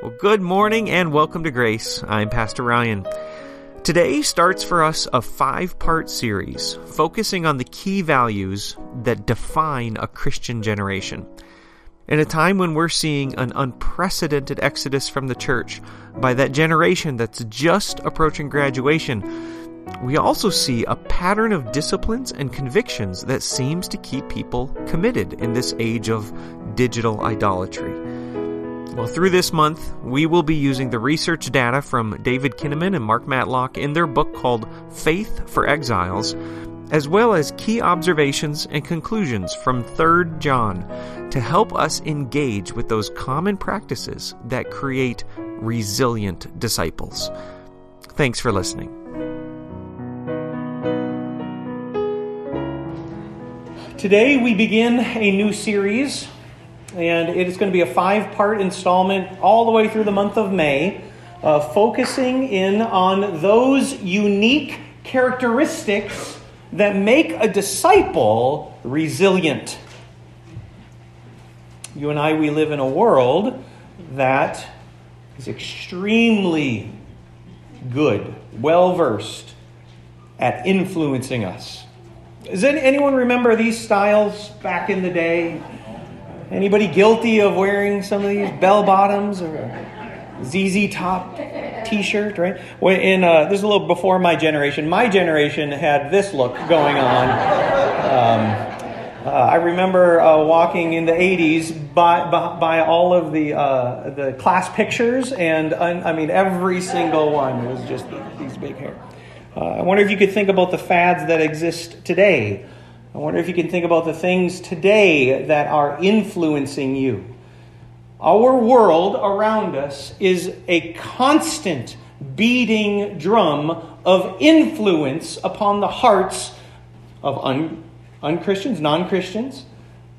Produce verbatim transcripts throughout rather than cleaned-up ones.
Well, good morning and welcome to Grace. I'm Pastor Ryan. Today starts for us a five-part series focusing on the key values that define a Christian generation. In a time when we're seeing an unprecedented exodus from the church by that generation that's just approaching graduation, we also see a pattern of disciplines and convictions that seems to keep people committed in this age of digital idolatry. Well, through this month, we will be using the research data from David Kinnaman and Mark Matlock in their book called Faith for Exiles, as well as key observations and conclusions from Third John to help us engage with those common practices that create resilient disciples. Thanks for listening. Today we begin a new series, and it is going to be a five-part installment all the way through the month of May, uh, focusing in on those unique characteristics that make a disciple resilient. You and I, we live in a world that is extremely good, well-versed at influencing us. Does anyone remember these styles back in the day? Anybody guilty of wearing some of these bell bottoms or Z Z Top t-shirt, right? In, uh, this is a little before my generation. My generation had this look going on. Um, uh, I remember uh, walking in the eighties by by, by all of the uh, the class pictures, and un, I mean every single one was just these big hair. Uh, I wonder if you could think about the fads that exist today. I wonder if you can think about the things today that are influencing you. Our world around us is a constant beating drum of influence upon the hearts of un- unchristians, non-Christians,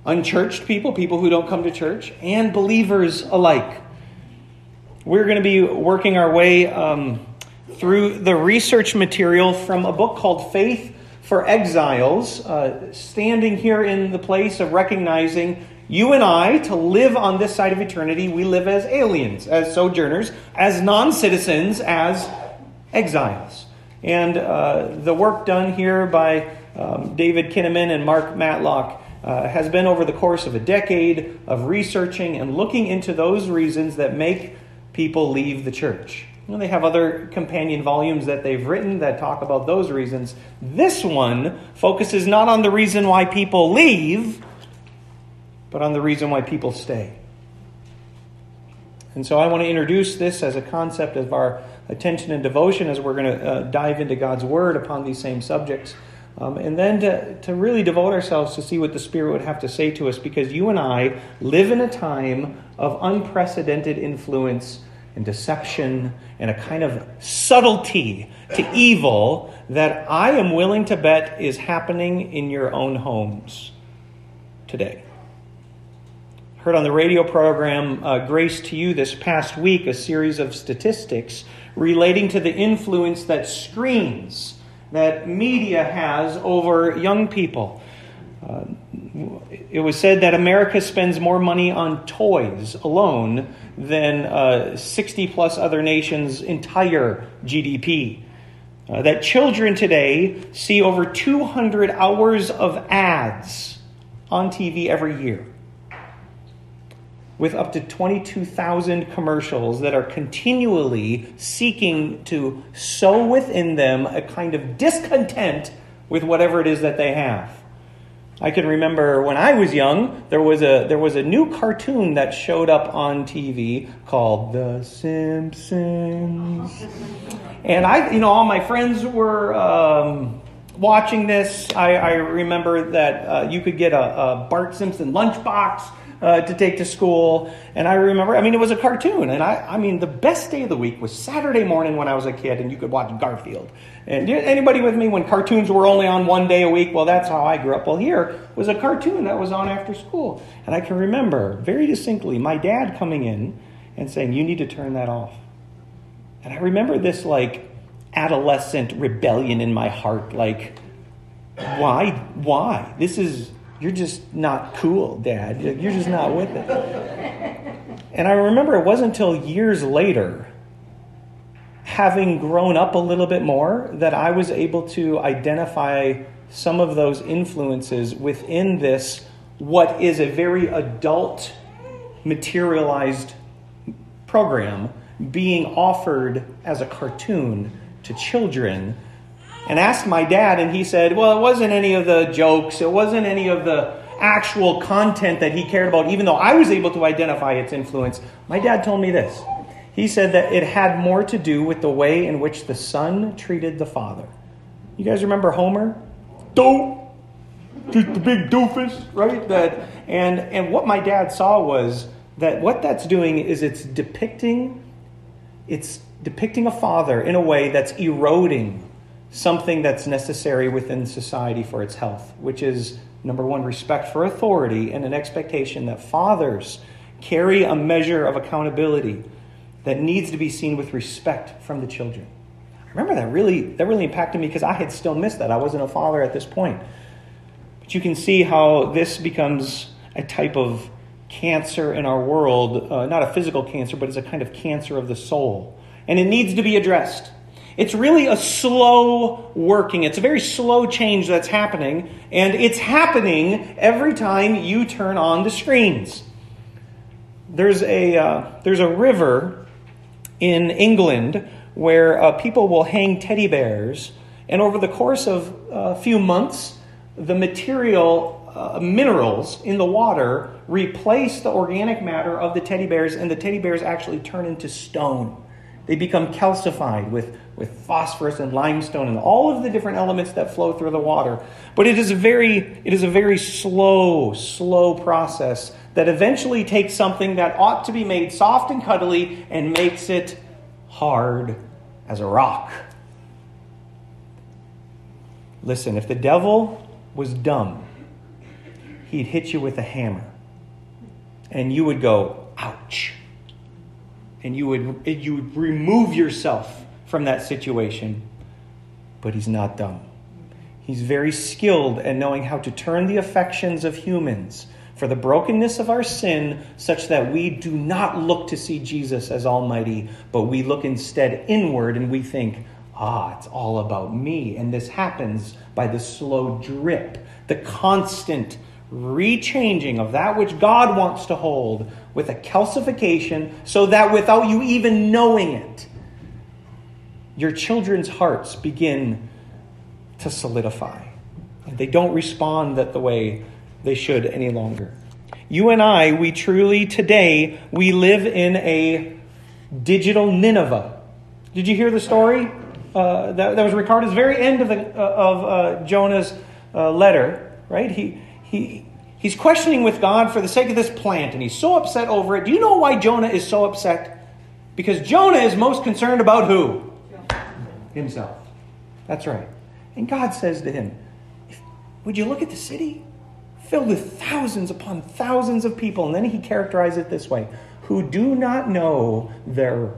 unchurched people, people who don't come to church, and believers alike. We're going to be working our way um, through the research material from a book called Faith for Exiles, uh, standing here in the place of recognizing you and I, to live on this side of eternity, we live as aliens, as sojourners, as non-citizens, as exiles. And uh, the work done here by um, David Kinnaman and Mark Matlock uh, has been over the course of a decade of researching and looking into those reasons that make people leave the church. You know, they have other companion volumes that they've written that talk about those reasons. This one focuses not on the reason why people leave, but on the reason why people stay. And so I want to introduce this as a concept of our attention and devotion as we're going to uh, dive into God's Word upon these same subjects. Um, and then to, to really devote ourselves to see what the Spirit would have to say to us, because you and I live in a time of unprecedented influence and deception and a kind of subtlety to evil that I am willing to bet is happening in your own homes today. Heard on the radio program uh, Grace to You this past week a series of statistics relating to the influence that screens, that media has over young people. Uh, it was said that America spends more money on toys alone than uh, sixty plus other nations' entire G D P. Uh, that children today see over two hundred hours of ads on T V every year, with up to twenty-two thousand commercials that are continually seeking to sow within them a kind of discontent with whatever it is that they have. I can remember when I was young, there was a there was a new cartoon that showed up on T V called The Simpsons. And I, you know, all my friends were um, watching this. I, I remember that uh, you could get a, a Bart Simpson lunchbox Uh, to take to school. And I remember, I mean, it was a cartoon. And I I mean, the best day of the week was Saturday morning when I was a kid and you could watch Garfield. And anybody with me when cartoons were only on one day a week? Well, that's how I grew up. Well, here was a cartoon that was on after school. And I can remember very distinctly my dad coming in and saying, "You need to turn that off." And I remember this like adolescent rebellion in my heart. Like, why? Why? This is... You're just not cool, Dad. You're just not with it. And I remember it wasn't until years later, having grown up a little bit more, that I was able to identify some of those influences within this, what is a very adult materialized program being offered as a cartoon to children, and asked my dad, and he said, well, it wasn't any of the jokes, it wasn't any of the actual content that he cared about, even though I was able to identify its influence. My dad told me this. He said that it had more to do with the way in which the son treated the father. You guys remember Homer? Dope! Just the big doofus, right? That, and, and what my dad saw was that what that's doing is it's depicting, it's depicting a father in a way that's eroding something that's necessary within society for its health, which is, number one, respect for authority and an expectation that fathers carry a measure of accountability that needs to be seen with respect from the children. I remember that really that really impacted me because I had still missed that. I wasn't a father at this point. But you can see how this becomes a type of cancer in our world, uh, not a physical cancer, but it's a kind of cancer of the soul. And it needs to be addressed. It's really a slow working. It's a very slow change that's happening. And it's happening every time you turn on the screens. There's a, uh, there's a river in England, where uh, people will hang teddy bears, and over the course of a few months, the material uh, minerals in the water replace the organic matter of the teddy bears, and the teddy bears actually turn into stone. They become calcified with, with phosphorus and limestone and all of the different elements that flow through the water. But it is a very, it is a very slow, slow process that eventually takes something that ought to be made soft and cuddly and makes it hard as a rock. Listen, if the devil was dumb, he'd hit you with a hammer. And you would go, ouch. And you would, you would remove yourself from that situation. But he's not dumb. He's very skilled at knowing how to turn the affections of humans for the brokenness of our sin, such that we do not look to see Jesus as Almighty, but we look instead inward and we think, ah, it's all about me. And this happens by the slow drip, the constant rechanging of that which God wants to hold with a calcification, so that without you even knowing it, your children's hearts begin to solidify. And they don't respond that the way they should any longer. You and I, we truly today, we live in a digital Nineveh. Did you hear the story? Uh, that, that was recorded at the very end of, the, uh, of uh, Jonah's uh, letter, right? He he he's questioning with God for the sake of this plant, and he's so upset over it. Do you know why Jonah is so upset? Because Jonah is most concerned about who? Himself. That's right. And God says to him, would you look at the city? Filled with thousands upon thousands of people. And then he characterized it this way: who do not know their,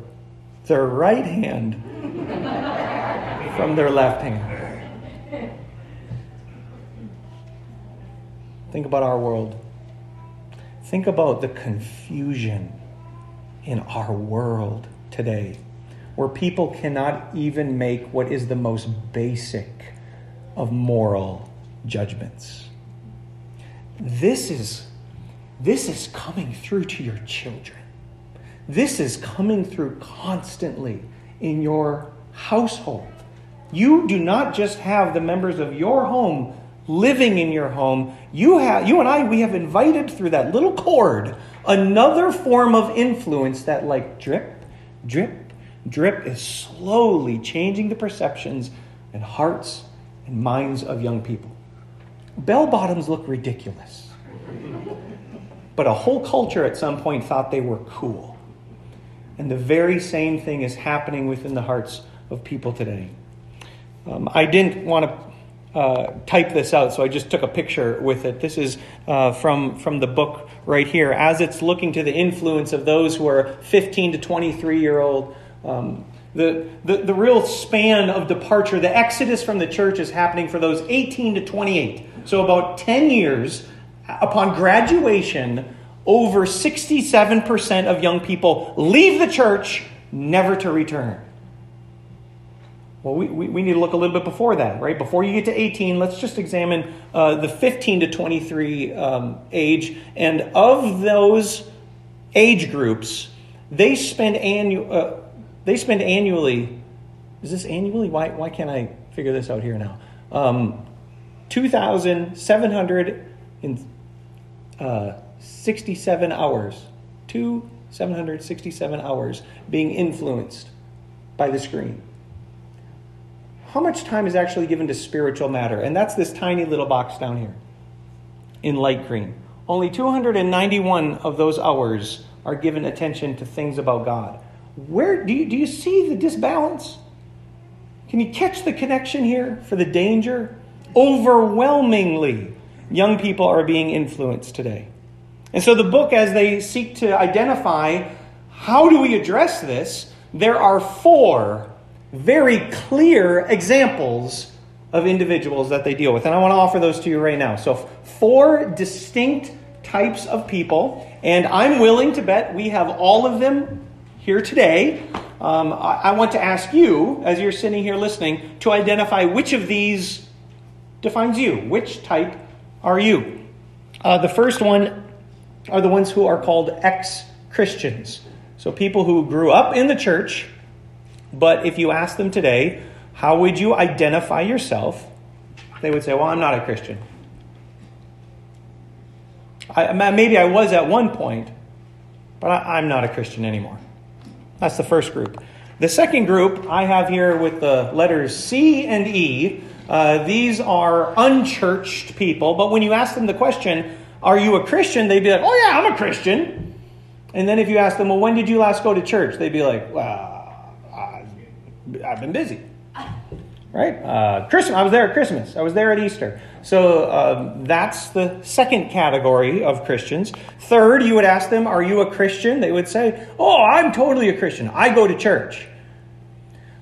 their right hand from their left hand. Think about our world. Think about the confusion in our world today, where people cannot even make what is the most basic of moral judgments. This is, this is coming through to your children. This is coming through constantly in your household. You do not just have the members of your home living in your home. You have, you and I, we have invited through that little cord another form of influence that, like drip, drip, drip, is slowly changing the perceptions and hearts and minds of young people. Bell bottoms look ridiculous. But a whole culture at some point thought they were cool. And the very same thing is happening within the hearts of people today. Um, I didn't want to uh, type this out, so I just took a picture with it. This is uh, from, from the book right here. As it's looking to the influence of those who are fifteen to twenty-three year old, um, The, the the real span of departure, the exodus from the church, is happening for those eighteen to twenty-eight. So about ten years upon graduation over sixty-seven percent of young people leave the church never to return. Well, we, we, we need to look a little bit before that, right? Before you get to eighteen, let's just examine uh, the fifteen to twenty-three um, age. And of those age groups, they spend annu- uh, they spend annually, is this annually? Why, why can't I figure this out here now? Um, two thousand seven hundred sixty-seven hours, two thousand seven hundred sixty-seven hours being influenced by the screen. How much time is actually given to spiritual matter? And that's this tiny little box down here in light green. Only two hundred ninety-one of those hours are given attention to things about God. Where do you, do you see the disbalance? Can you catch the connection here for the danger? Overwhelmingly, young people are being influenced today. And so the book, as they seek to identify how do we address this, there are four very clear examples of individuals that they deal with. And I want to offer those to you right now. So four distinct types of people, and I'm willing to bet we have all of them here today. Um, I, I want to ask you, as you're sitting here listening, to identify which of these defines you. Which type are you? Uh, the first one are the ones who are called ex-Christians. So people who grew up in the church, but if you ask them today, how would you identify yourself? They would say, well, I'm not a Christian. I, maybe I was at one point, but I, I'm not a Christian anymore. That's the first group. The second group I have here with the letters C and E. Uh, these are unchurched people. But when you ask them the question, are you a Christian? They'd be like, oh, yeah, I'm a Christian. And then if you ask them, well, when did you last go to church? They'd be like, wow. I've been busy, right? Uh, Christmas. I was there at Christmas. I was there at Easter. So um, that's the second category of Christians. Third, you would ask them, are you a Christian? They would say, oh, I'm totally a Christian. I go to church.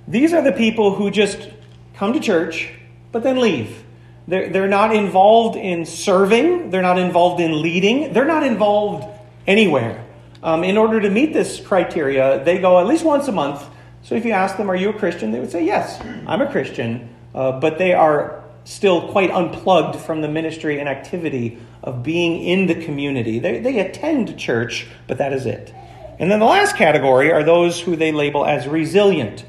These are the people who just come to church, but then leave. They're, they're not involved in serving. They're not involved in leading. They're not involved anywhere. Um, in order to meet this criteria, they go at least once a month. So if you ask them, are you a Christian? They would say, yes, I'm a Christian. Uh, but they are still quite unplugged from the ministry and activity of being in the community. They, they attend church, but that is it. And then the last category are those who they label as resilient.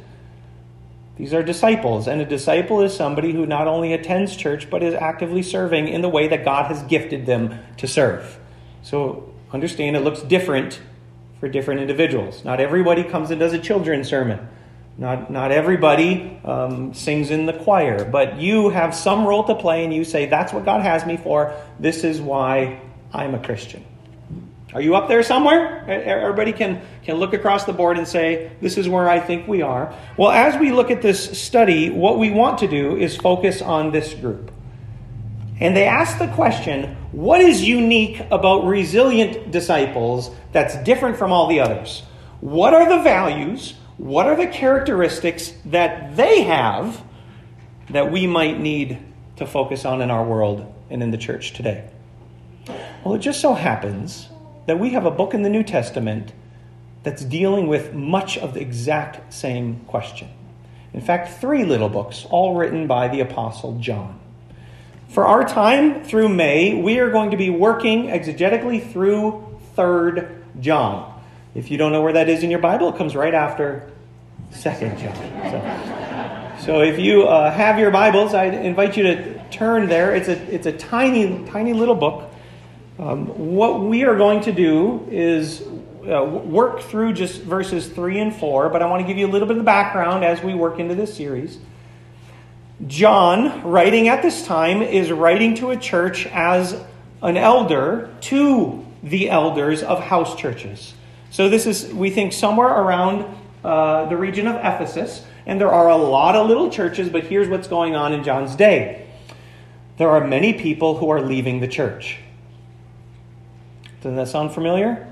These are disciples. And a disciple is somebody who not only attends church, but is actively serving in the way that God has gifted them to serve. So understand it looks different for different individuals. Not everybody comes and does a children's sermon. Not not everybody um, sings in the choir. But you have some role to play and you say, that's what God has me for. This is why I'm a Christian. Are you up there somewhere? Everybody can, can look across the board and say, this is where I think we are. Well, as we look at this study, what we want to do is focus on this group. And they ask the question, what is unique about resilient disciples that's different from all the others? What are the values? What are the characteristics that they have that we might need to focus on in our world and in the church today? Well, it just so happens that we have a book in the New Testament that's dealing with much of the exact same question. In fact, three little books, all written by the Apostle John. For our time through May, we are going to be working exegetically through Third John. If you don't know where that is in your Bible, it comes right after Second John. So, so if you uh, have your Bibles, I invite you to turn there. It's a it's a tiny, tiny little book. Um, what we are going to do is uh, work through just verses three and four, but I want to give you a little bit of the background as we work into this series. John, writing at this time, is writing to a church as an elder to the elders of house churches. So this is, we think, somewhere around uh, the region of Ephesus. And there are a lot of little churches, but here's what's going on in John's day. There are many people who are leaving the church. Doesn't that sound familiar?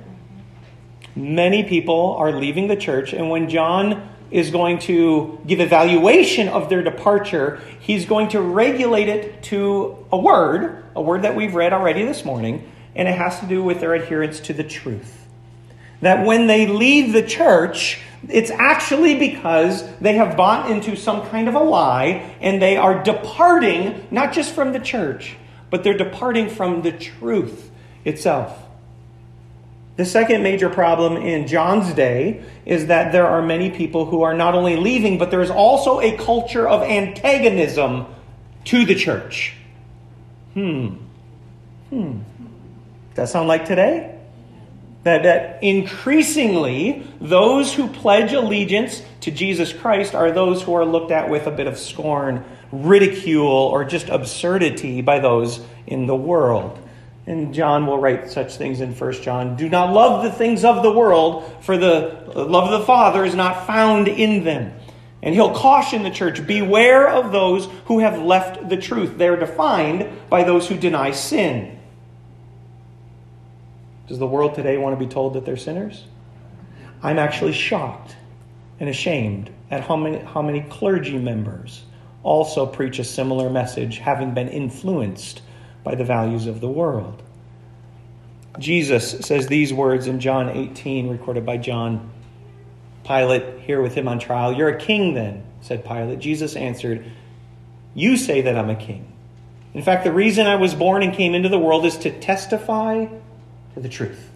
Many people are leaving the church. And when John is going to give evaluation of their departure, he's going to regulate it to a word, a word that we've read already this morning, and it has to do with their adherence to the truth. That when they leave the church, it's actually because they have bought into some kind of a lie, and they are departing, not just from the church, but they're departing from the truth itself. The second major problem in John's day is that there are many people who are not only leaving, but there is also a culture of antagonism to the church. Hmm. Hmm. Does that sound like today? That, that increasingly, those who pledge allegiance to Jesus Christ are those who are looked at with a bit of scorn, ridicule, or just absurdity by those in the world. And John will write such things in First John. Do not love the things of the world, for the love of the Father is not found in them. And he'll caution the church, beware of those who have left the truth. They're defined by those who deny sin. Does the world today want to be told that they're sinners? I'm actually shocked and ashamed at how many, how many clergy members also preach a similar message, having been influenced by the values of the world. Jesus says these words in John eighteen, recorded by John. Pilate, here with him on trial. You're a king then, said Pilate. Jesus answered, you say that I'm a king. In fact, the reason I was born and came into the world is to testify to the truth.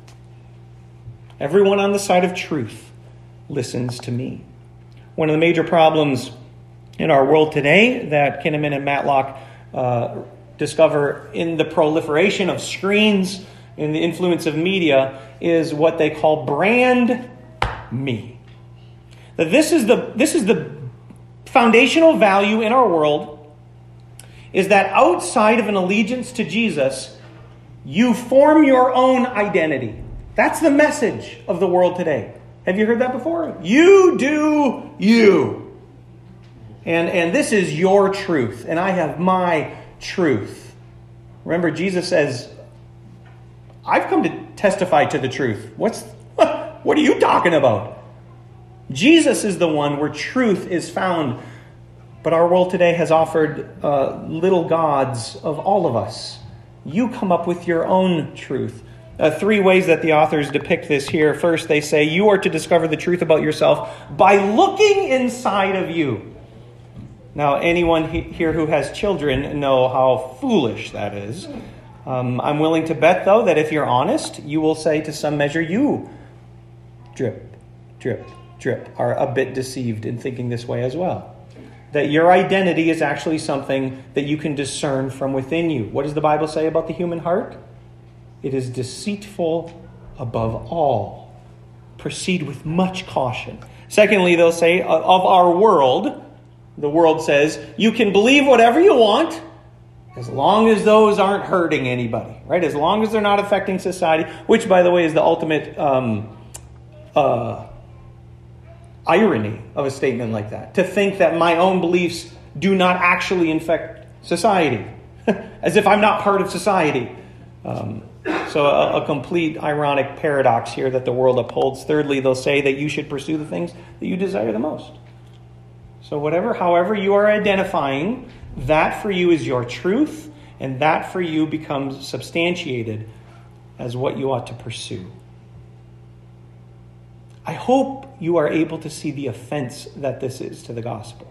Everyone on the side of truth listens to me. One of the major problems in our world today that Kinnaman and Matlock uh, discover in the proliferation of screens and the influence of media is what they call brand me. That this is the this is the foundational value in our world, is that outside of an allegiance to Jesus, you form your own identity. That's the message of the world today. Have you heard that before? You do you. And and this is your truth, and I have my truth. Remember, Jesus says, I've come to testify to the truth. What's what are you talking about? Jesus is the one where truth is found. But our world today has offered uh, little gods of all of us. You come up with your own truth. Uh, three ways that the authors depict this here. First, they say you are to discover the truth about yourself by looking inside of you. Now, anyone he- here who has children know how foolish that is. Um, I'm willing to bet, though, that if you're honest, you will say to some measure you drip, drip, drip are a bit deceived in thinking this way as well. That your identity is actually something that you can discern from within you. What does the Bible say about the human heart? It is deceitful above all. Proceed with much caution. Secondly, they'll say of our world, the world says, you can believe whatever you want as long as those aren't hurting anybody, right? As long as they're not affecting society, which, by the way, is the ultimate um, uh, irony of a statement like that, to think that my own beliefs do not actually infect society, as if I'm not part of society. Um, so a, a complete ironic paradox here that the world upholds. Thirdly, they'll say that you should pursue the things that you desire the most. So whatever, however you are identifying, that for you is your truth, and that for you becomes substantiated as what you ought to pursue. I hope you are able to see the offense that this is to the gospel.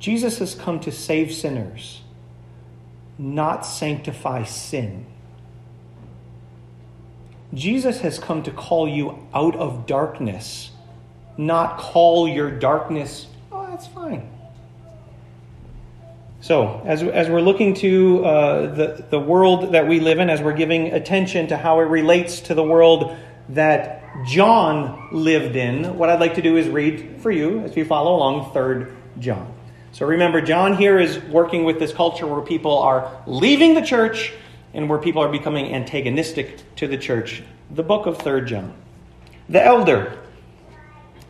Jesus has come to save sinners, not sanctify sin. Jesus has come to call you out of darkness, not call your darkness, oh, that's fine. So, as as we're looking to uh, the, the world that we live in, as we're giving attention to how it relates to the world that John lived in, what I'd like to do is read for you, as you follow along, Third John. So remember, John here is working with this culture where people are leaving the church and where people are becoming antagonistic to the church. The book of Third John. The elder,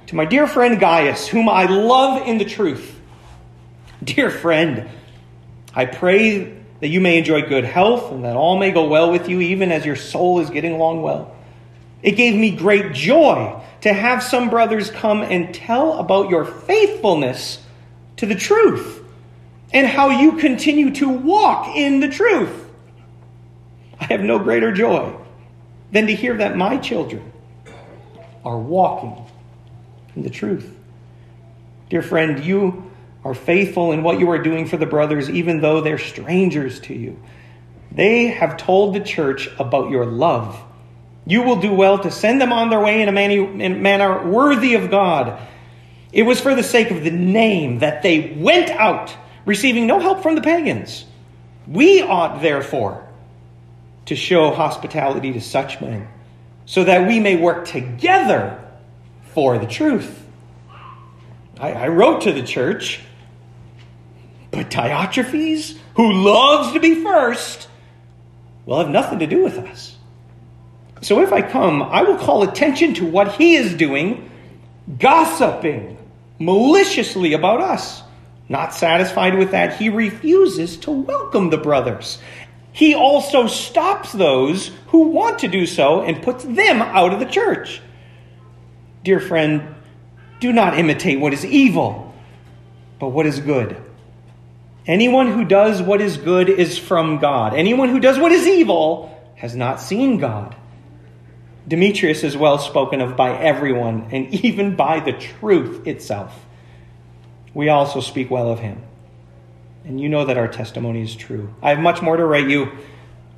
to my dear friend Gaius, whom I love in the truth. Dear friend, I pray that you may enjoy good health and that all may go well with you, even as your soul is getting along well. It gave me great joy to have some brothers come and tell about your faithfulness to the truth and how you continue to walk in the truth. I have no greater joy than to hear that my children are walking in the truth. Dear friend, you are faithful in what you are doing for the brothers, even though they're strangers to you. They have told the church about your love. You will do well to send them on their way in a manner worthy of God. It was for the sake of the name that they went out, receiving no help from the pagans. We ought, therefore, to show hospitality to such men, so that we may work together for the truth. I, I wrote to the church, but Diotrephes, who loves to be first, will have nothing to do with us. So if I come, I will call attention to what he is doing, gossiping maliciously about us. Not satisfied with that, he refuses to welcome the brothers. He also stops those who want to do so and puts them out of the church. Dear friend, do not imitate what is evil, but what is good. Anyone who does what is good is from God. Anyone who does what is evil has not seen God. Demetrius is well spoken of by everyone, and even by the truth itself. We also speak well of him. And you know that our testimony is true. I have much more to write you,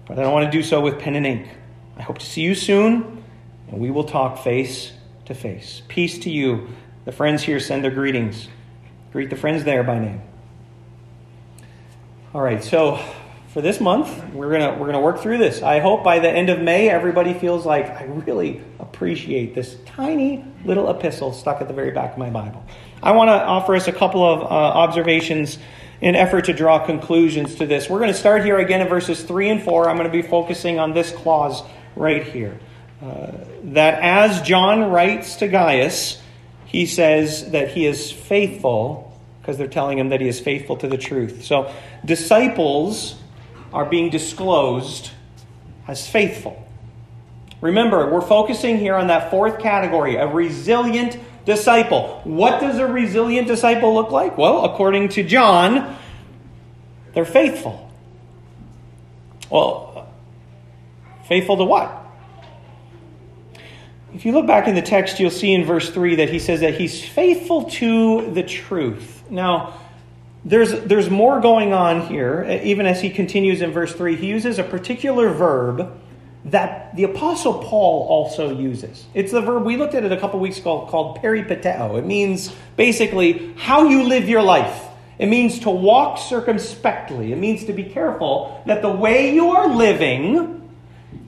but I don't want to do so with pen and ink. I hope to see you soon, and we will talk face to face. Peace to you. The friends here send their greetings. Greet the friends there by name. All right, so for this month, we're gonna we're gonna work through this. I hope by the end of May, everybody feels like I really appreciate this tiny little epistle stuck at the very back of my Bible. I want to offer us a couple of uh, observations in effort to draw conclusions to this. We're going to start here again in verses three and four. I'm going to be focusing on this clause right here. Uh, that as John writes to Gaius, he says that he is faithful because they're telling him that he is faithful to the truth. So disciples are being disclosed as faithful. Remember, we're focusing here on that fourth category, a resilient disciple. What does a resilient disciple look like? Well, according to John, they're faithful. Well, faithful to what? If you look back in the text, you'll see in verse three that he says that he's faithful to the truth. Now, there's there's more going on here. Even as he continues in verse three, he uses a particular verb that the Apostle Paul also uses. It's the verb, we looked at it a couple weeks ago, called peripateo. It means basically how you live your life. It means to walk circumspectly. It means to be careful that the way you are living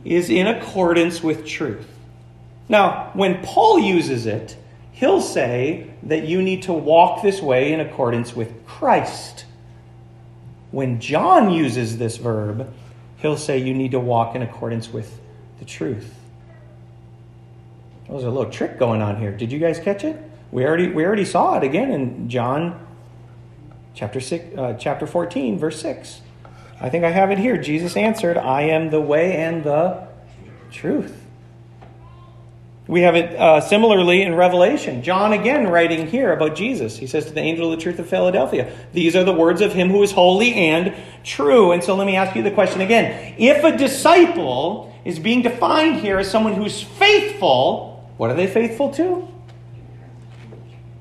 is in accordance with truth. Now, when Paul uses it, he'll say that you need to walk this way in accordance with Christ. When John uses this verb, he'll say you need to walk in accordance with the truth. There was a little trick going on here. Did you guys catch it? We already we already saw it again in John chapter six, uh, chapter fourteen, verse six. I think I have it here. Jesus answered, "I am the way and the truth." We have it uh, similarly in Revelation. John again writing here about Jesus. He says to the angel of the church of Philadelphia, "These are the words of him who is holy and true." And so let me ask you the question again. If a disciple is being defined here as someone who's faithful, what are they faithful to?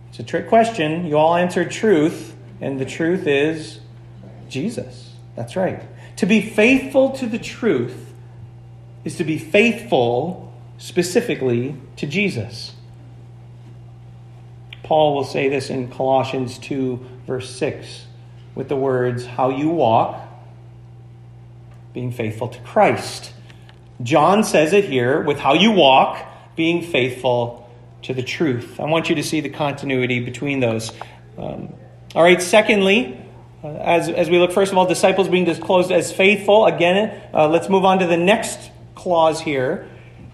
It's a trick question. You all answered truth, and the truth is Jesus. That's right. To be faithful to the truth is to be faithful specifically to Jesus. Paul will say this in Colossians two, verse six, with the words, "How you walk, being faithful to Christ." John says it here with "how you walk, being faithful to the truth." I want you to see the continuity between those. Um, all right, secondly, uh, as, as we look, first of all, disciples being disclosed as faithful. Again, uh, let's move on to the next clause here.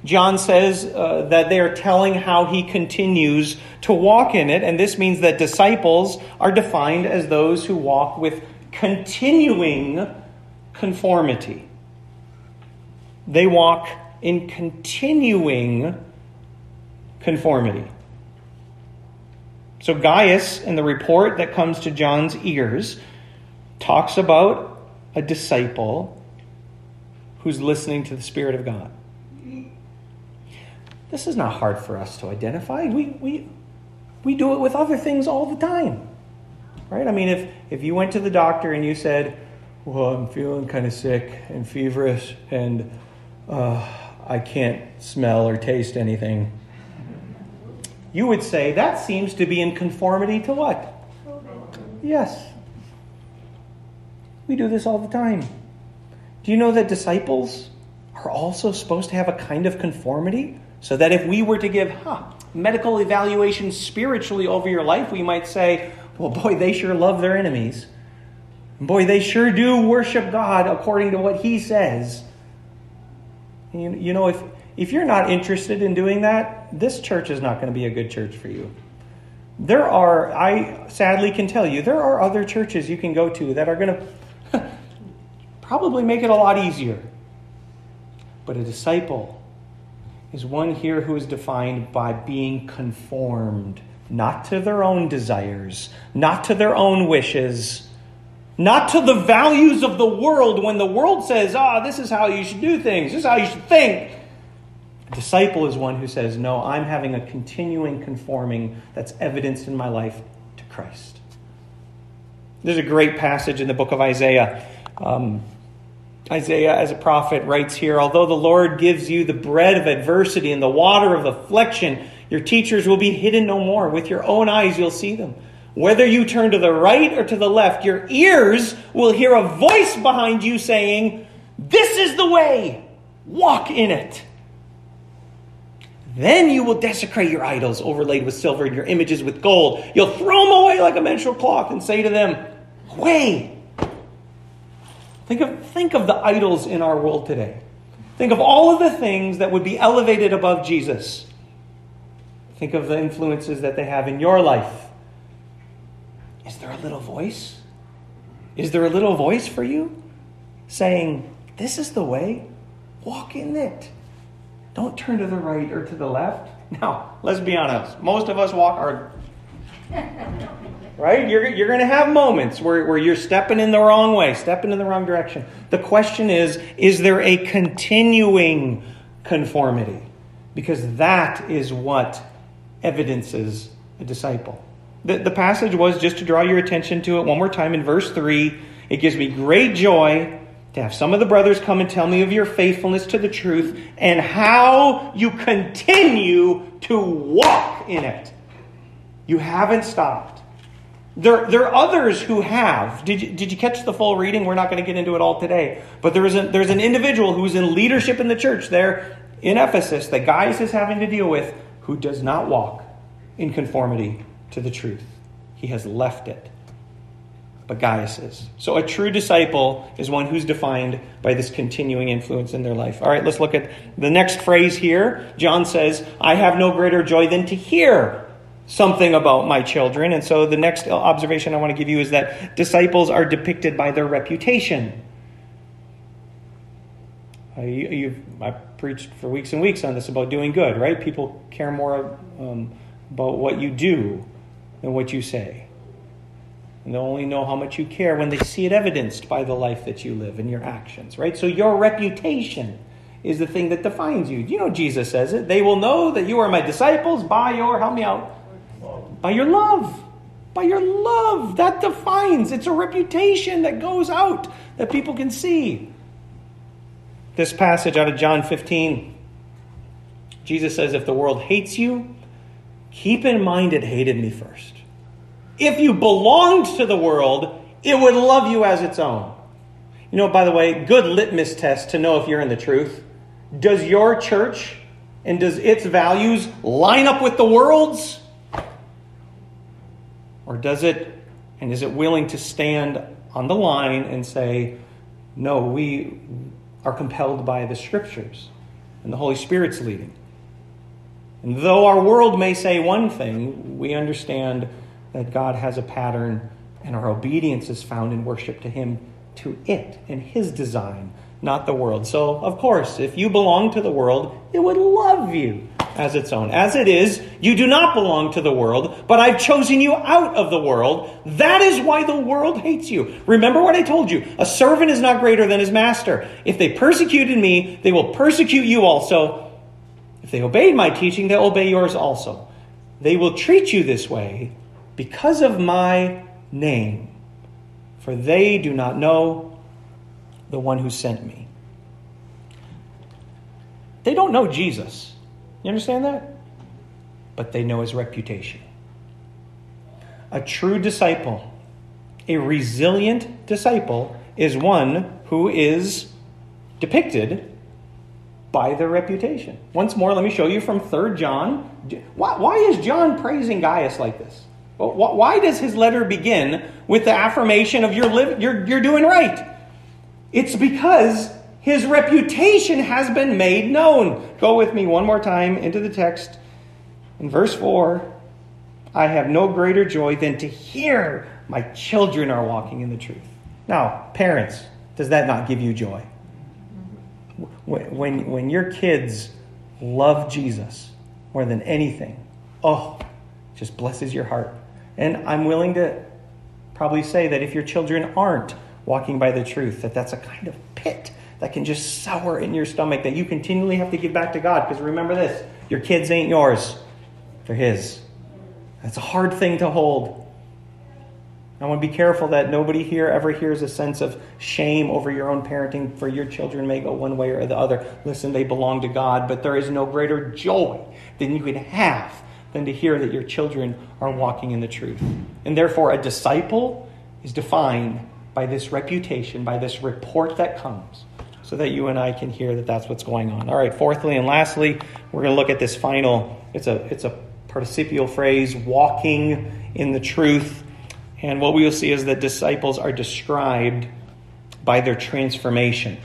John says uh, that they are telling how he continues to walk in it. And this means that disciples are defined as those who walk with continuing conformity. They walk in continuing conformity. So Gaius, in the report that comes to John's ears, talks about a disciple who's listening to the Spirit of God. This is not hard for us to identify. We we we do it with other things all the time, right? I mean, if, if you went to the doctor and you said, well, I'm feeling kind of sick and feverish and uh, I can't smell or taste anything, you would say that seems to be in conformity to what? Yes. We do this all the time. Do you know that disciples are also supposed to have a kind of conformity? So that if we were to give huh, medical evaluation spiritually over your life, we might say, well, boy, they sure love their enemies. Boy, they sure do worship God according to what he says. You, you know, if, if you're not interested in doing that, this church is not going to be a good church for you. There are, I sadly can tell you, there are other churches you can go to that are going to probably make it a lot easier. But a disciple is one here who is defined by being conformed, not to their own desires, not to their own wishes, not to the values of the world. When the world says, ah, oh, this is how you should do things, this is how you should think. A disciple is one who says, no, I'm having a continuing conforming that's evidenced in my life to Christ. There's a great passage in the book of Isaiah. Um, Isaiah, as a prophet, writes here, although the Lord gives you the bread of adversity and the water of affliction, your teachers will be hidden no more. With your own eyes you'll see them. Whether you turn to the right or to the left, your ears will hear a voice behind you saying, this is the way, walk in it. Then you will desecrate your idols overlaid with silver and your images with gold. You'll throw them away like a menstrual cloth and say to them, away. Think of, think of the idols in our world today. Think of all of the things that would be elevated above Jesus. Think of the influences that they have in your life. Is there a little voice? Is there a little voice for you saying, this is the way, walk in it. Don't turn to the right or to the left. Now, let's be honest. Most of us walk our... right? You're, you're going to have moments where, where you're stepping in the wrong way, stepping in the wrong direction. The question is, is there a continuing conformity? Because that is what evidences a disciple. The passage was, just to draw your attention to it one more time, in verse three, it gives me great joy to have some of the brothers come and tell me of your faithfulness to the truth and how you continue to walk in it. You haven't stopped. There, there are others who have. Did you, did you catch the full reading? We're not going to get into it all today. But there is a, there's an individual who's in leadership in the church there in Ephesus that Gaius is having to deal with, who does not walk in conformity to the truth. He has left it. But Gaius is. So a true disciple is one who's defined by this continuing influence in their life. All right, let's look at the next phrase here. John says, I have no greater joy than to hear something about my children. And so the next observation I want to give you is that disciples are depicted by their reputation. I, you've, I preached for weeks and weeks on this about doing good, right? People care more um, about what you do than what you say. And they'll only know how much you care when they see it evidenced by the life that you live and your actions, right? So your reputation is the thing that defines you. You know, Jesus says it. They will know that you are my disciples by your, help me out, by your love. By your love. That defines. It's a reputation that goes out that people can see. This passage out of John fifteen, Jesus says, if the world hates you, keep in mind it hated me first. If you belonged to the world, it would love you as its own. You know, by the way, good litmus test to know if you're in the truth. Does your church and does its values line up with the world's? Or does it, and is it willing to stand on the line and say, no, we are compelled by the Scriptures and the Holy Spirit's leading? And though our world may say one thing, we understand that God has a pattern and our obedience is found in worship to him, to it, and his design, not the world. So, of course, if you belong to the world, it would love you. as its own. As it is, you do not belong to the world, but I've chosen you out of the world. That is why the world hates you. Remember what I told you. A servant is not greater than his master. If they persecuted me, they will persecute you also. If they obeyed my teaching, they'll obey yours also. They will treat you this way because of my name, for they do not know the one who sent me. They don't know Jesus. You understand that? But they know his reputation. A true disciple, a resilient disciple, is one who is depicted by their reputation. Once more, let me show you from Third John. Why, why is John praising Gaius like this? Why does his letter begin with the affirmation of you're, live, you're, you're doing right? It's because his reputation has been made known. Go with me one more time into the text. In verse four, I have no greater joy than to hear my children are walking in the truth. Now, parents, does that not give you joy? When, when, when your kids love Jesus more than anything, oh, it just blesses your heart. And I'm willing to probably say that if your children aren't walking by the truth, that that's a kind of pit that can just sour in your stomach that you continually have to give back to God. Because remember this, your kids ain't yours, they're his. That's a hard thing to hold. I want to be careful that nobody here ever hears a sense of shame over your own parenting, for your children may go one way or the other. Listen, they belong to God, but there is no greater joy than you could have than to hear that your children are walking in the truth. And therefore, a disciple is defined by this reputation, by this report that comes, so that you and I can hear that that's what's going on. All right, fourthly and lastly, we're going to look at this final, it's a it's a participial phrase, walking in the truth. And what we will see is that disciples are described by their transformation.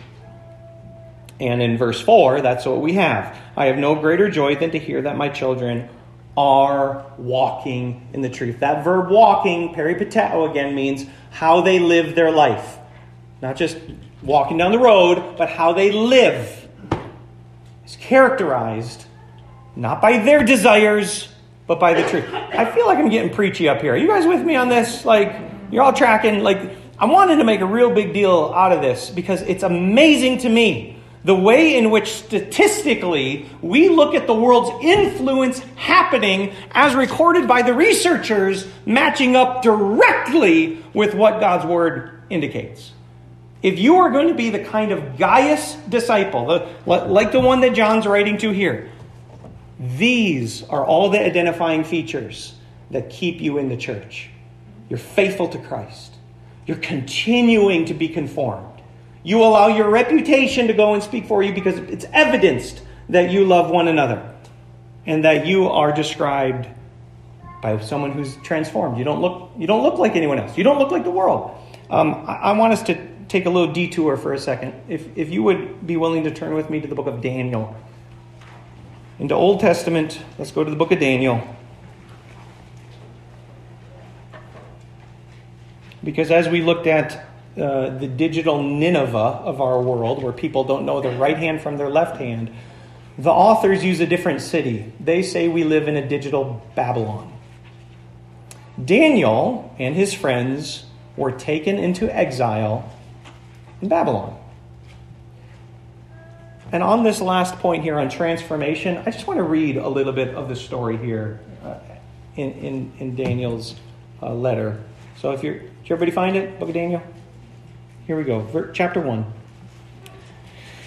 And in verse four, that's what we have. I have no greater joy than to hear that my children are walking in the truth. That verb walking, peripateo again, means how they live their life. Not just walking down the road, but how they live is characterized not by their desires, but by the truth. I feel like I'm getting preachy up here. Are you guys with me on this? Like, you're all tracking. Like, I wanted to make a real big deal out of this because it's amazing to me the way in which statistically we look at the world's influence happening as recorded by the researchers matching up directly with what God's word indicates. If you are going to be the kind of Gaius disciple, the, like the one that John's writing to here, these are all the identifying features that keep you in the church. You're faithful to Christ. You're continuing to be conformed. You allow your reputation to go and speak for you because it's evidenced that you love one another and that you are described by someone who's transformed. You don't look, you don't look like anyone else. You don't look like the world. Um, I, I want us to take a little detour for a second. If if you would be willing to turn with me to the book of Daniel. In the Old Testament, let's go to the book of Daniel. Because as we looked at uh, the digital Nineveh of our world, where people don't know their right hand from their left hand, the authors use a different city. They say we live in a digital Babylon. Daniel and his friends were taken into exile in Babylon. And on this last point here on transformation, I just want to read a little bit of the story here uh, in, in, in Daniel's uh, letter. So if you're, did everybody find it? Book of Daniel? Here we go. Ver- chapter one.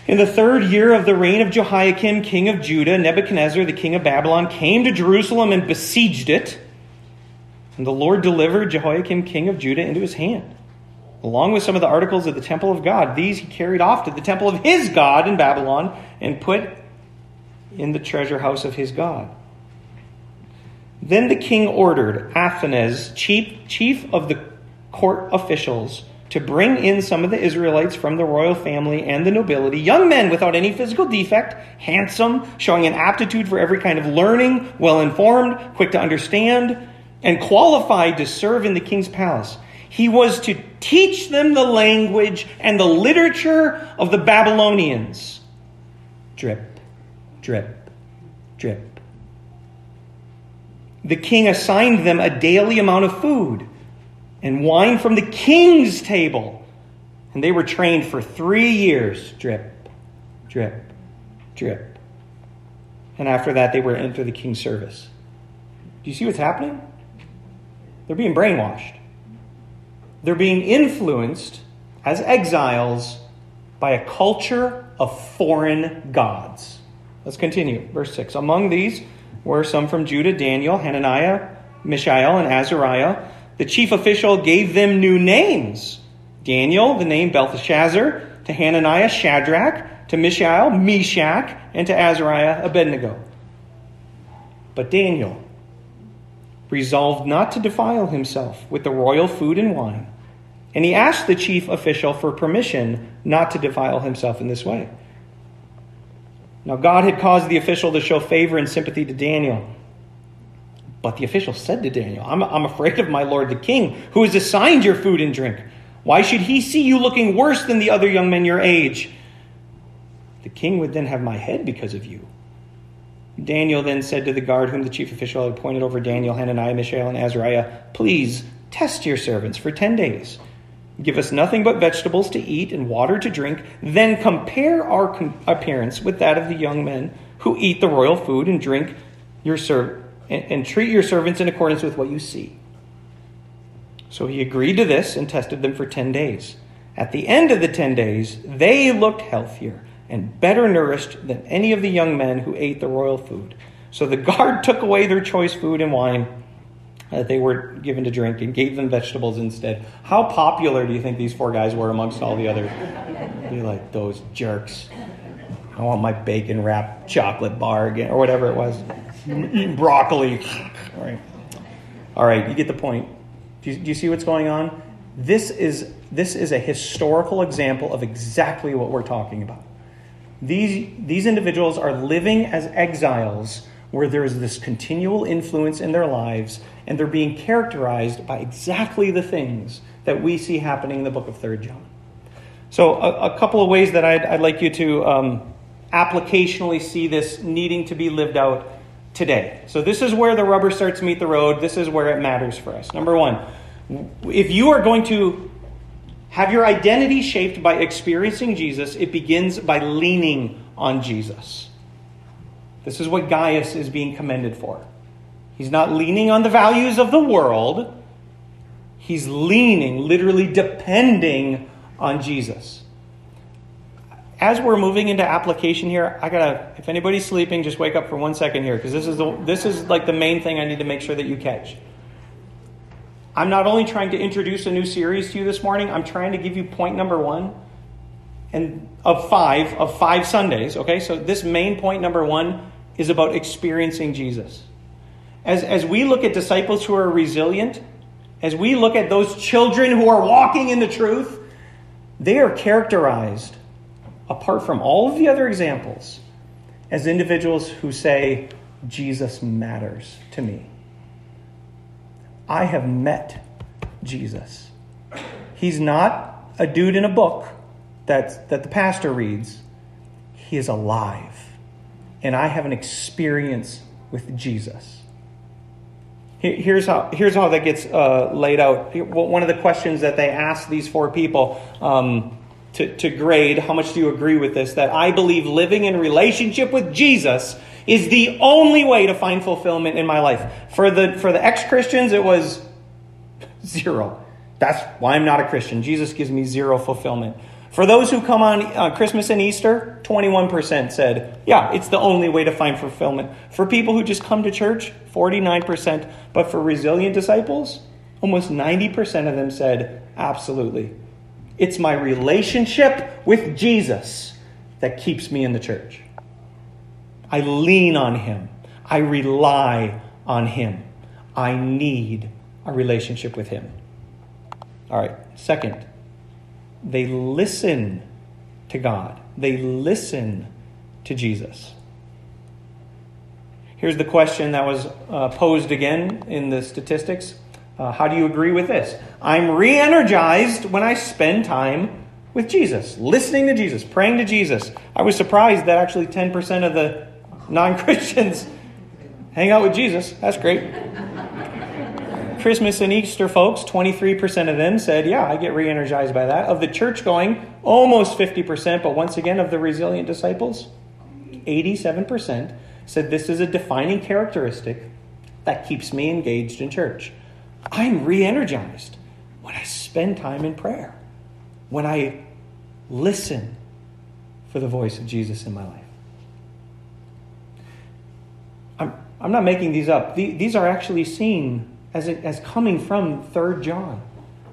In the third year of the reign of Jehoiakim, king of Judah, Nebuchadnezzar, the king of Babylon, came to Jerusalem and besieged it. And the Lord delivered Jehoiakim, king of Judah, into his hand, along with some of the articles of the temple of God. These he carried off to the temple of his God in Babylon and put in the treasure house of his God. Then the king ordered Athanas, chief, chief of the court officials, to bring in some of the Israelites from the royal family and the nobility, young men without any physical defect, handsome, showing an aptitude for every kind of learning, well-informed, quick to understand, and qualified to serve in the king's palace. He was to teach them the language and the literature of the Babylonians. Drip, drip, drip. the king assigned them a daily amount of food and wine from the king's table. And they were trained for three years, drip, drip, drip. And after that, they were to enter the king's service. Do you see what's happening? They're being brainwashed. They're being influenced as exiles by a culture of foreign gods. Let's continue. Verse six. Among these were some from Judah, Daniel, Hananiah, Mishael, and Azariah. The chief official gave them new names. Daniel, the name Belteshazzar, to Hananiah, Shadrach, to Mishael, Meshach, and to Azariah, Abednego. But Daniel resolved not to defile himself with the royal food and wine. And he asked the chief official for permission not to defile himself in this way. Now, God had caused the official to show favor and sympathy to Daniel. But the official said to Daniel, I'm, I'm afraid of my lord the king, who has assigned your food and drink. Why should he see you looking worse than the other young men your age? The king would then have my head because of you. Daniel then said to the guard whom the chief official had appointed over Daniel, Hananiah, Mishael, and Azariah, please test your servants for ten days. Give us nothing but vegetables to eat and water to drink. Then compare our com- appearance with that of the young men who eat the royal food and drink your serv- and, and treat your servants in accordance with what you see. So he agreed to this and tested them for ten days. At the end of the ten days, they looked healthier and better nourished than any of the young men who ate the royal food. So the guard took away their choice food and wine that they were given to drink and gave them vegetables instead. How popular do you think these four guys were amongst all the others? Be like, those jerks. I want my bacon wrapped chocolate bar again, or whatever it was. Eating broccoli. All right. All right, you get the point. Do you, do you see what's going on? This is this is a historical example of exactly what we're talking about. These these individuals are living as exiles where there is this continual influence in their lives, and they're being characterized by exactly the things that we see happening in the book of Third John. So a, a couple of ways that I'd, I'd like you to um, applicationally see this needing to be lived out today. So this is where the rubber starts to meet the road. This is where it matters for us. Number one, if you are going to have your identity shaped by experiencing Jesus, it begins by leaning on Jesus. This is what Gaius is being commended for. He's not leaning on the values of the world. He's leaning, literally depending on Jesus. As we're moving into application here, I gotta, if anybody's sleeping, just wake up for one second here, because this is the, this is like the main thing I need to make sure that you catch. I'm not only trying to introduce a new series to you this morning, I'm trying to give you point number one and of five, of five Sundays, okay? So this main point number one is about experiencing Jesus. As, as we look at disciples who are resilient, as we look at those children who are walking in the truth, they are characterized, apart from all of the other examples, as individuals who say, Jesus matters to me. I have met Jesus. He's not a dude in a book that, that the pastor reads. He is alive. And I have an experience with Jesus. Here's how, here's how that gets uh, laid out. One of the questions that they asked these four people um, to, to grade, how much do you agree with this, that I believe living in relationship with Jesus is the only way to find fulfillment in my life. For the, for the ex-Christians, it was zero. That's why I'm not a Christian. Jesus gives me zero fulfillment. For those who come on uh, Christmas and Easter, twenty-one percent said, yeah, it's the only way to find fulfillment. For people who just come to church, forty-nine percent. But for resilient disciples, almost ninety percent of them said, absolutely. It's my relationship with Jesus that keeps me in the church. I lean on him. I rely on him. I need a relationship with him. All right, second. They listen to God. They listen to Jesus. Here's the question that was uh, posed again in the statistics. Uh, how do you agree with this? I'm re-energized when I spend time with Jesus, listening to Jesus, praying to Jesus. I was surprised that actually ten percent of the non-Christians Hang out with Jesus. That's great. Christmas and Easter folks, twenty-three percent of them said, yeah, I get re-energized by that. Of the church going, almost fifty percent, but once again, of the resilient disciples, eighty-seven percent said this is a defining characteristic that keeps me engaged in church. I'm re-energized when I spend time in prayer, when I listen for the voice of Jesus in my life. I'm, I'm not making these up. These are actually seen as, as coming from Third John.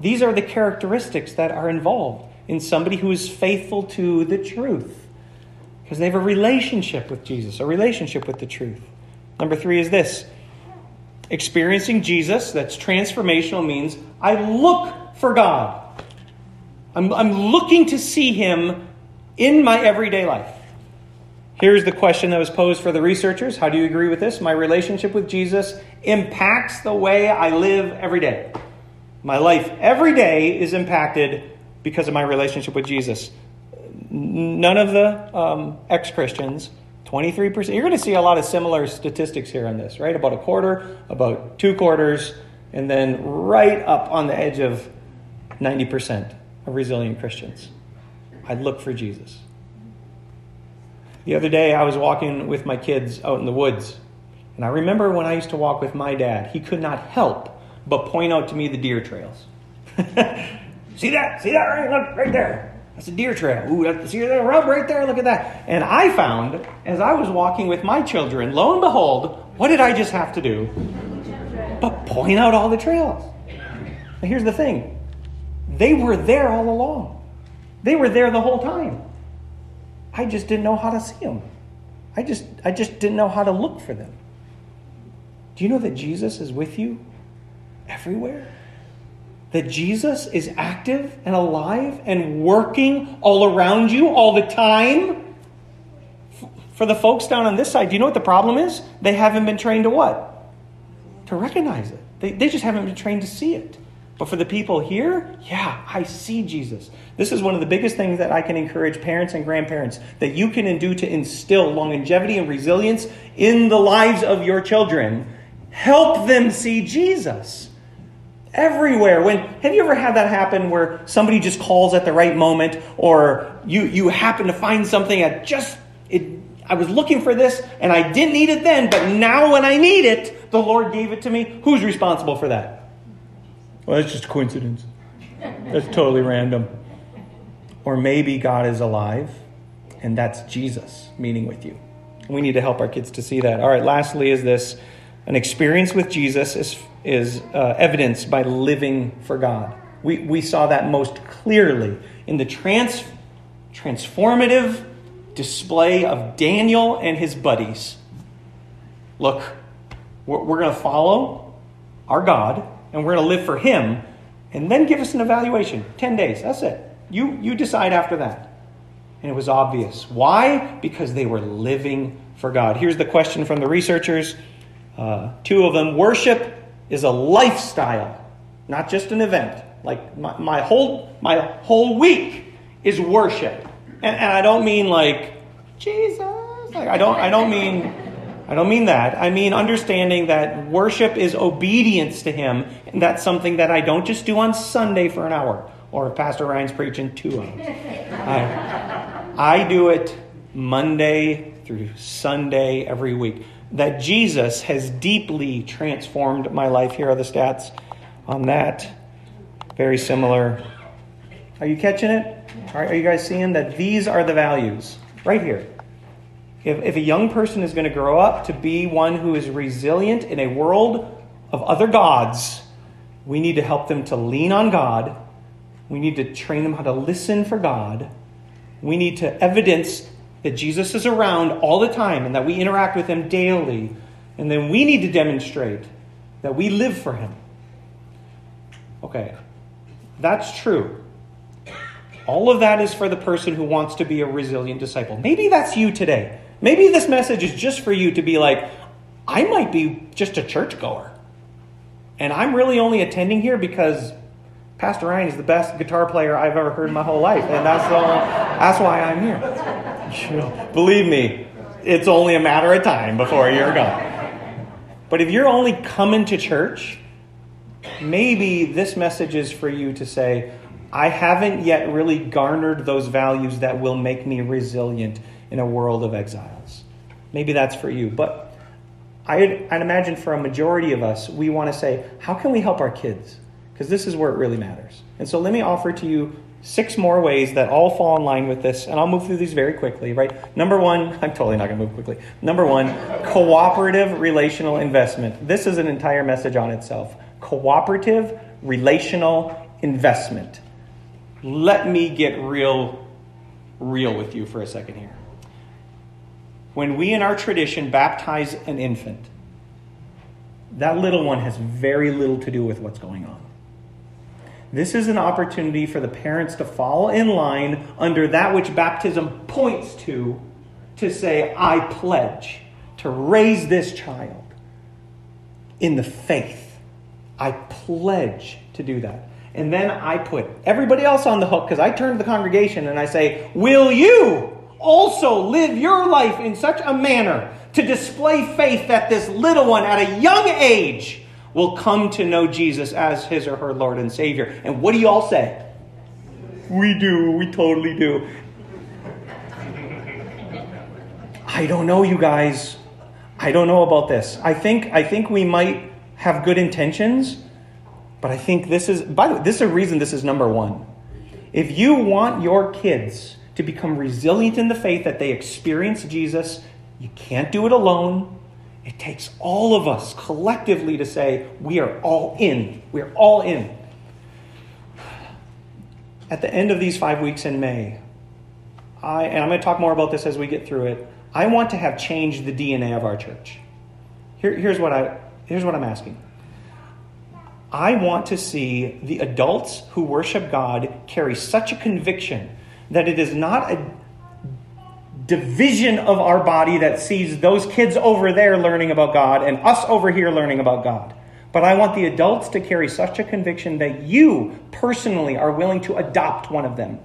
These are the characteristics that are involved in somebody who is faithful to the truth, because they have a relationship with Jesus, a relationship with the truth. Number three is this. Experiencing Jesus, that's transformational, means I look for God. I'm, I'm looking to see him in my everyday life. Here's the question that was posed for the researchers. How do you agree with this? My relationship with Jesus impacts the way I live every day. My life every day is impacted because of my relationship with Jesus. None of the um, ex-Christians, twenty-three percent. You're going to see a lot of similar statistics here on this, right? About a quarter, about two quarters, and then right up on the edge of ninety percent of resilient Christians. I'd look for Jesus. The other day I was walking with my kids out in the woods, and I remember when I used to walk with my dad, he could not help but point out to me the deer trails. See that? See that? Right, look, right there. That's a deer trail. Ooh, that's, see that rub right there? Look at that. And I found, as I was walking with my children, lo and behold, what did I just have to do? But point out all the trails. Now, here's the thing. They were there all along. They were there the whole time. I just didn't know how to see them. I just, I just didn't know how to look for them. Do you know that Jesus is with you everywhere? That Jesus is active and alive and working all around you all the time? For the folks down on this side, do you know what the problem is? They haven't been trained to what? To recognize it. They, they just haven't been trained to see it. But for the people here, yeah, I see Jesus. This is one of the biggest things that I can encourage parents and grandparents, that you can do to instill longevity and resilience in the lives of your children. Help them see Jesus. Everywhere. When have you ever had that happen where somebody just calls at the right moment, or you you happen to find something at just it? I was looking for this and I didn't need it then, but now when I need it, the Lord gave it to me. Who's responsible for that? Well, that's just a coincidence. That's totally random. Or maybe God is alive, and that's Jesus meeting with you. We need to help our kids to see that. All right. Lastly, is this. An experience with Jesus is is uh, evidenced by living for God. We we saw that most clearly in the trans transformative display of Daniel and his buddies. Look, we're, we're going to follow our God, and we're going to live for him, and then give us an evaluation. Ten days, that's it. You you decide after that. And it was obvious. Why? Because they were living for God. Here's the question from the researchers. Uh, two of them. Worship is a lifestyle, not just an event. Like my, my whole my whole week is worship, and, and I don't mean like Jesus. Like I don't I don't mean I don't mean that. I mean understanding that worship is obedience to Him, and that's something that I don't just do on Sunday for an hour, or if Pastor Ryan's preaching two hours. I, I do it Monday through Sunday every week. That Jesus has deeply transformed my life. Here are the stats on that. Very similar. Are you catching it? All right, are you guys seeing that these are the values right here? If, if a young person is going to grow up to be one who is resilient in a world of other gods, we need to help them to lean on God. We need to train them how to listen for God. We need to evidence that Jesus is around all the time and that we interact with him daily. And then we need to demonstrate that we live for him. Okay, that's true. All of that is for the person who wants to be a resilient disciple. Maybe that's you today. Maybe this message is just for you to be like, I might be just a churchgoer, and I'm really only attending here because Pastor Ryan is the best guitar player I've ever heard in my whole life. And that's, the only, that's why I'm here. You know, believe me, it's only a matter of time before you're gone. But if you're only coming to church, maybe this message is for you to say, I haven't yet really garnered those values that will make me resilient in a world of exiles. Maybe that's for you. But I'd, I'd imagine for a majority of us, we want to say, how can we help our kids? Because this is where it really matters. And so let me offer to you six more ways that all fall in line with this, and I'll move through these very quickly, right? Number one, I'm totally not going to move quickly. Number one, cooperative relational investment. This is an entire message on itself. Cooperative relational investment. Let me get real, real with you for a second here. When we in our tradition baptize an infant, that little one has very little to do with what's going on. This is an opportunity for the parents to fall in line under that which baptism points to, to say, I pledge to raise this child in the faith. I pledge to do that. And then I put everybody else on the hook because I turn to the congregation and I say, will you also live your life in such a manner to display faith that this little one at a young age will come to know Jesus as his or her Lord and Savior? And what do you all say? We do. We totally do. I don't know, you guys. I don't know about this. I think I think we might have good intentions, but I think this is, by the way, this is a reason this is number one. If you want your kids to become resilient in the faith that they experience Jesus, you can't do it alone. It takes all of us collectively to say, we are all in. We are all in. At the end of these five weeks in May, I, and I'm going to talk more about this as we get through it, I want to have changed the D N A of our church. Here, here's what I, here's what I'm asking. I want to see the adults who worship God carry such a conviction that it is not a division of our body that sees those kids over there learning about God and us over here learning about God. But I want the adults to carry such a conviction that you personally are willing to adopt one of them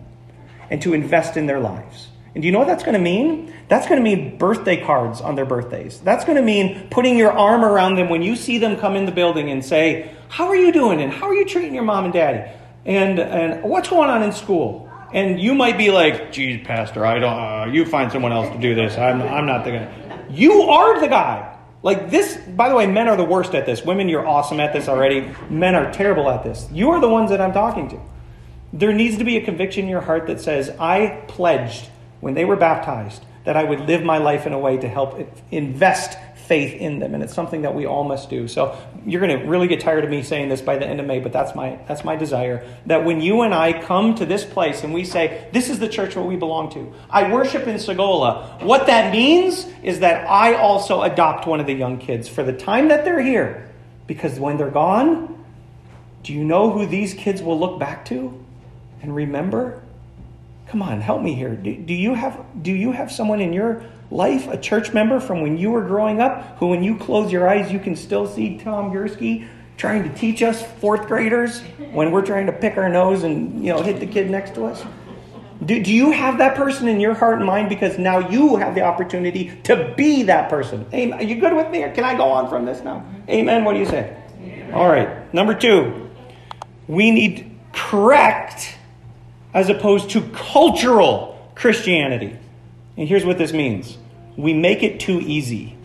and to invest in their lives. And do you know what that's going to mean? That's going to mean birthday cards on their birthdays. That's going to mean putting your arm around them when you see them come in the building and say, how are you doing? And how are you treating your mom and daddy? And, and what's going on in school? And you might be like, geez, Pastor, I don't, uh, you find someone else to do this. I'm, I'm not the guy. You are the guy. Like this, by the way, men are the worst at this. Women, you're awesome at this already. Men are terrible at this. You are the ones that I'm talking to. There needs to be a conviction in your heart that says, I pledged when they were baptized that I would live my life in a way to help invest faith in them. And it's something that we all must do. So you're going to really get tired of me saying this by the end of May, but that's my that's my desire, that when you and I come to this place and we say, this is the church where we belong to. I worship in Segola. What that means is that I also adopt one of the young kids for the time that they're here, because when they're gone, do you know who these kids will look back to and remember? Come on, help me here. Do, do you have do you have someone in your life, a church member from when you were growing up, who when you close your eyes, you can still see Tom Gursky trying to teach us fourth graders when we're trying to pick our nose and, you know, hit the kid next to us? Do, do you have that person in your heart and mind? Because now you have the opportunity to be that person. Amen. Are you good with me? Or can I go on from this now? Amen. What do you say? Amen. All right. Number two, we need correct as opposed to cultural Christianity. And here's what this means. We make it too easy.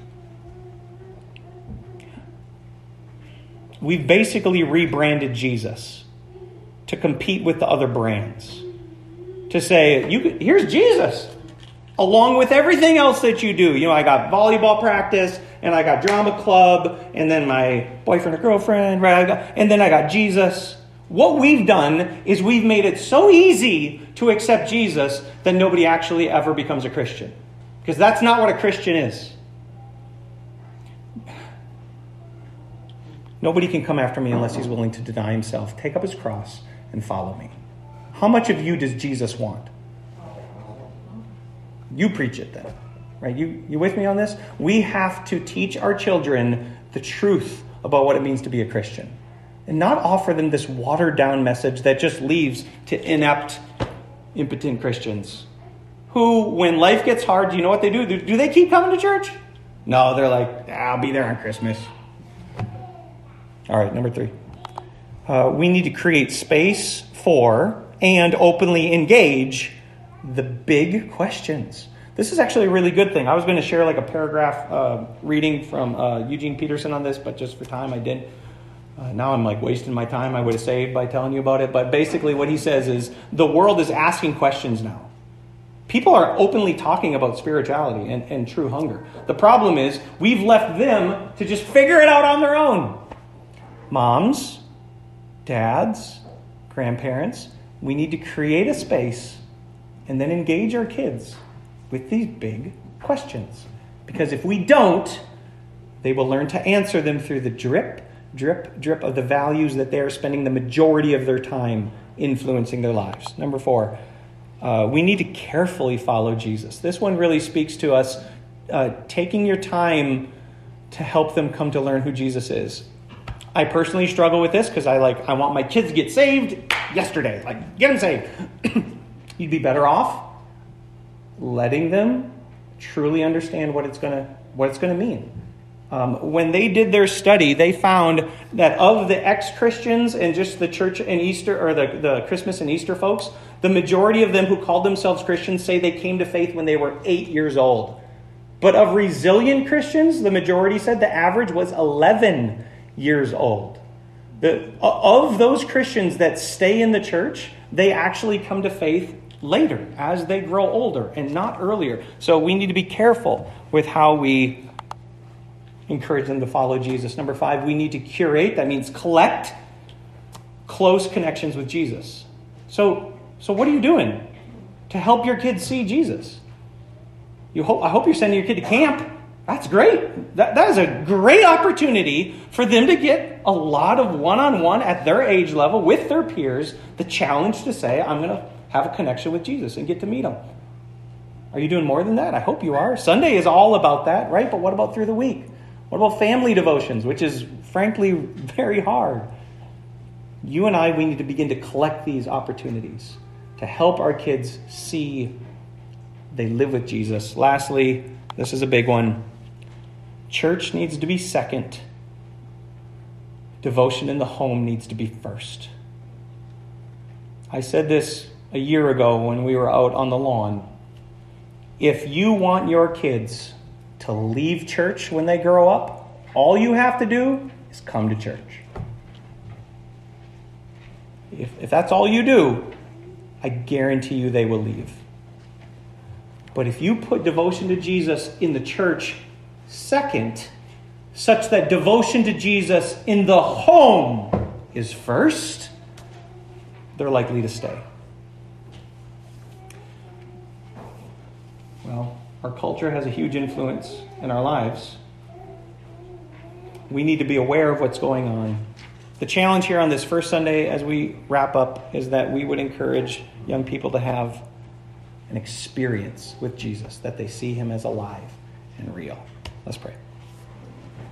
We've basically rebranded Jesus to compete with the other brands. To say, you could, here's Jesus, along with everything else that you do. You know, I got volleyball practice, and I got drama club, and then my boyfriend or girlfriend, right? I got, and then I got Jesus. What we've done is we've made it so easy to accept Jesus that nobody actually ever becomes a Christian. Because that's not what a Christian is. Nobody can come after me unless he's willing to deny himself, take up his cross, and follow me. How much of you does Jesus want? You preach it then. Right? You, you with me on this? We have to teach our children the truth about what it means to be a Christian. And not offer them this watered-down message that just leaves to inept, impotent Christians who, when life gets hard, do you know what they do? Do they keep coming to church? No, they're like, I'll be there on Christmas. All right, number three. Uh, we need to create space for and openly engage the big questions. This is actually a really good thing. I was going to share like a paragraph uh, reading from uh, Eugene Peterson on this, but just for time I didn't. Uh, now I'm like wasting my time I would have saved by telling you about it. But basically what he says is the world is asking questions now. People are openly talking about spirituality and, and true hunger. The problem is we've left them to just figure it out on their own. Moms, dads, grandparents, we need to create a space and then engage our kids with these big questions. Because if we don't, they will learn to answer them through the drip, drip, drip of the values that they are spending the majority of their time influencing their lives. Number four. Uh, we need to carefully follow Jesus. This one really speaks to us uh, taking your time to help them come to learn who Jesus is. I personally struggle with this because I like I want my kids to get saved yesterday. Like, get them saved. You'd be better off letting them truly understand what it's gonna what it's gonna mean. Um, when they did their study, they found that of the ex-Christians and just the church and Easter or the, the Christmas and Easter folks, the majority of them who called themselves Christians say they came to faith when they were eight years old. But of resilient Christians, the majority said the average was eleven years old. The, of those Christians that stay in the church, they actually come to faith later as they grow older and not earlier. So we need to be careful with how we encourage them to follow Jesus. Number five, we need to curate. That means collect close connections with Jesus. So, so what are you doing to help your kids see Jesus? You hope, I hope you're sending your kid to camp. That's great. That, that is a great opportunity for them to get a lot of one-on-one at their age level with their peers, the challenge to say, I'm going to have a connection with Jesus and get to meet him. Are you doing more than that? I hope you are. Sunday is all about that, right? But what about through the week? What about family devotions, which is frankly very hard? You and I, we need to begin to collect these opportunities to help our kids see they live with Jesus. Lastly, this is a big one. Church needs to be second. Devotion in the home needs to be first. I said this a year ago when we were out on the lawn. If you want your kids to leave church when they grow up, all you have to do is come to church. If, if that's all you do, I guarantee you they will leave. But if you put devotion to Jesus in the church second, such that devotion to Jesus in the home is first, they're likely to stay. Well, our culture has a huge influence in our lives. We need to be aware of what's going on. The challenge here on this first Sunday as we wrap up is that we would encourage young people to have an experience with Jesus, that they see him as alive and real. Let's pray.